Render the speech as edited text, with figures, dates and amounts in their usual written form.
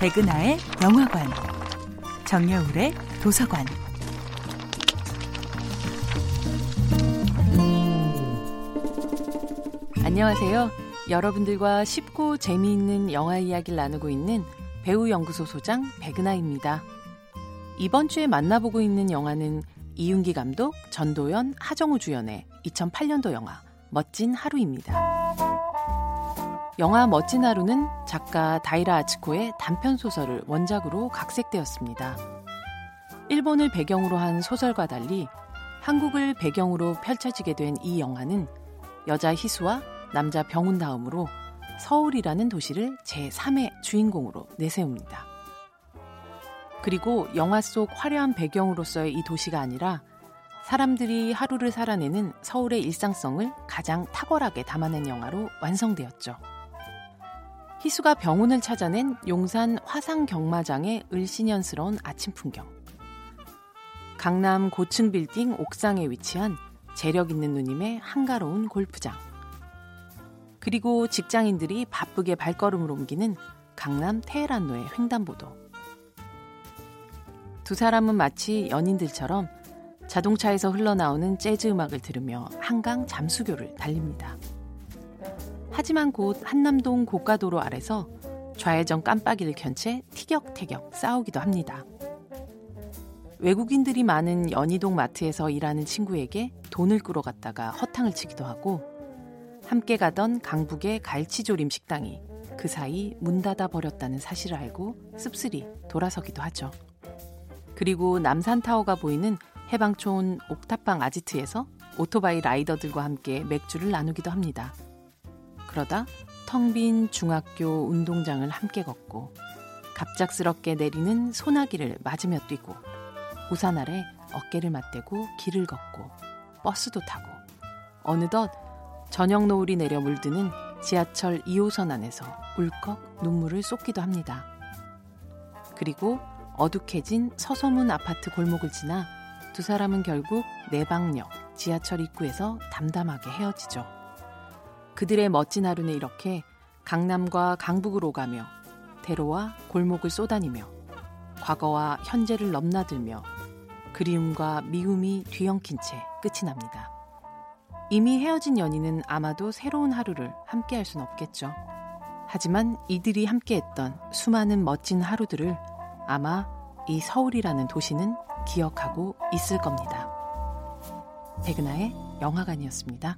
백은하의 영화관, 정여울의 도서관. 안녕하세요. 여러분들과 쉽고 재미있는 영화 이야기를 나누고 있는 배우연구소 소장 백은하입니다. 이번 주에 만나보고 있는 영화는 이윤기 감독, 전도연, 하정우 주연의 2008년도 영화 멋진 하루입니다. 영화 멋진 하루는 작가 다이라 아치코의 단편소설을 원작으로 각색되었습니다. 일본을 배경으로 한 소설과 달리 한국을 배경으로 펼쳐지게 된 이 영화는 여자 희수와 남자 병훈 다음으로 서울이라는 도시를 제3의 주인공으로 내세웁니다. 그리고 영화 속 화려한 배경으로서의 이 도시가 아니라 사람들이 하루를 살아내는 서울의 일상성을 가장 탁월하게 담아낸 영화로 완성되었죠. 희수가 병훈을 찾아낸 용산 화상경마장의 을씨년스러운 아침 풍경, 강남 고층 빌딩 옥상에 위치한 재력있는 누님의 한가로운 골프장, 그리고 직장인들이 바쁘게 발걸음을 옮기는 강남 테헤란로의 횡단보도. 두 사람은 마치 연인들처럼 자동차에서 흘러나오는 재즈 음악을 들으며 한강 잠수교를 달립니다. 하지만 곧 한남동 고가도로 아래서 좌회전 깜빡이를 켠 채 티격태격 싸우기도 합니다. 외국인들이 많은 연희동 마트에서 일하는 친구에게 돈을 끌어갔다가 허탕을 치기도 하고, 함께 가던 강북의 갈치조림 식당이 그 사이 문 닫아 버렸다는 사실을 알고 씁쓸히 돌아서기도 하죠. 그리고 남산타워가 보이는 해방촌 옥탑방 아지트에서 오토바이 라이더들과 함께 맥주를 나누기도 합니다. 그러다 텅 빈 중학교 운동장을 함께 걷고, 갑작스럽게 내리는 소나기를 맞으며 뛰고, 우산 아래 어깨를 맞대고 길을 걷고, 버스도 타고, 어느덧 저녁 노을이 내려 물드는 지하철 2호선 안에서 울컥 눈물을 쏟기도 합니다. 그리고 어둑해진 서소문 아파트 골목을 지나 두 사람은 결국 내방역 지하철 입구에서 담담하게 헤어지죠. 그들의 멋진 하루는 이렇게 강남과 강북을 오가며 대로와 골목을 쏘다니며 과거와 현재를 넘나들며 그리움과 미움이 뒤엉킨 채 끝이 납니다. 이미 헤어진 연인은 아마도 새로운 하루를 함께할 순 없겠죠. 하지만 이들이 함께했던 수많은 멋진 하루들을 아마 이 서울이라는 도시는 기억하고 있을 겁니다. 백은하의 영화관이었습니다.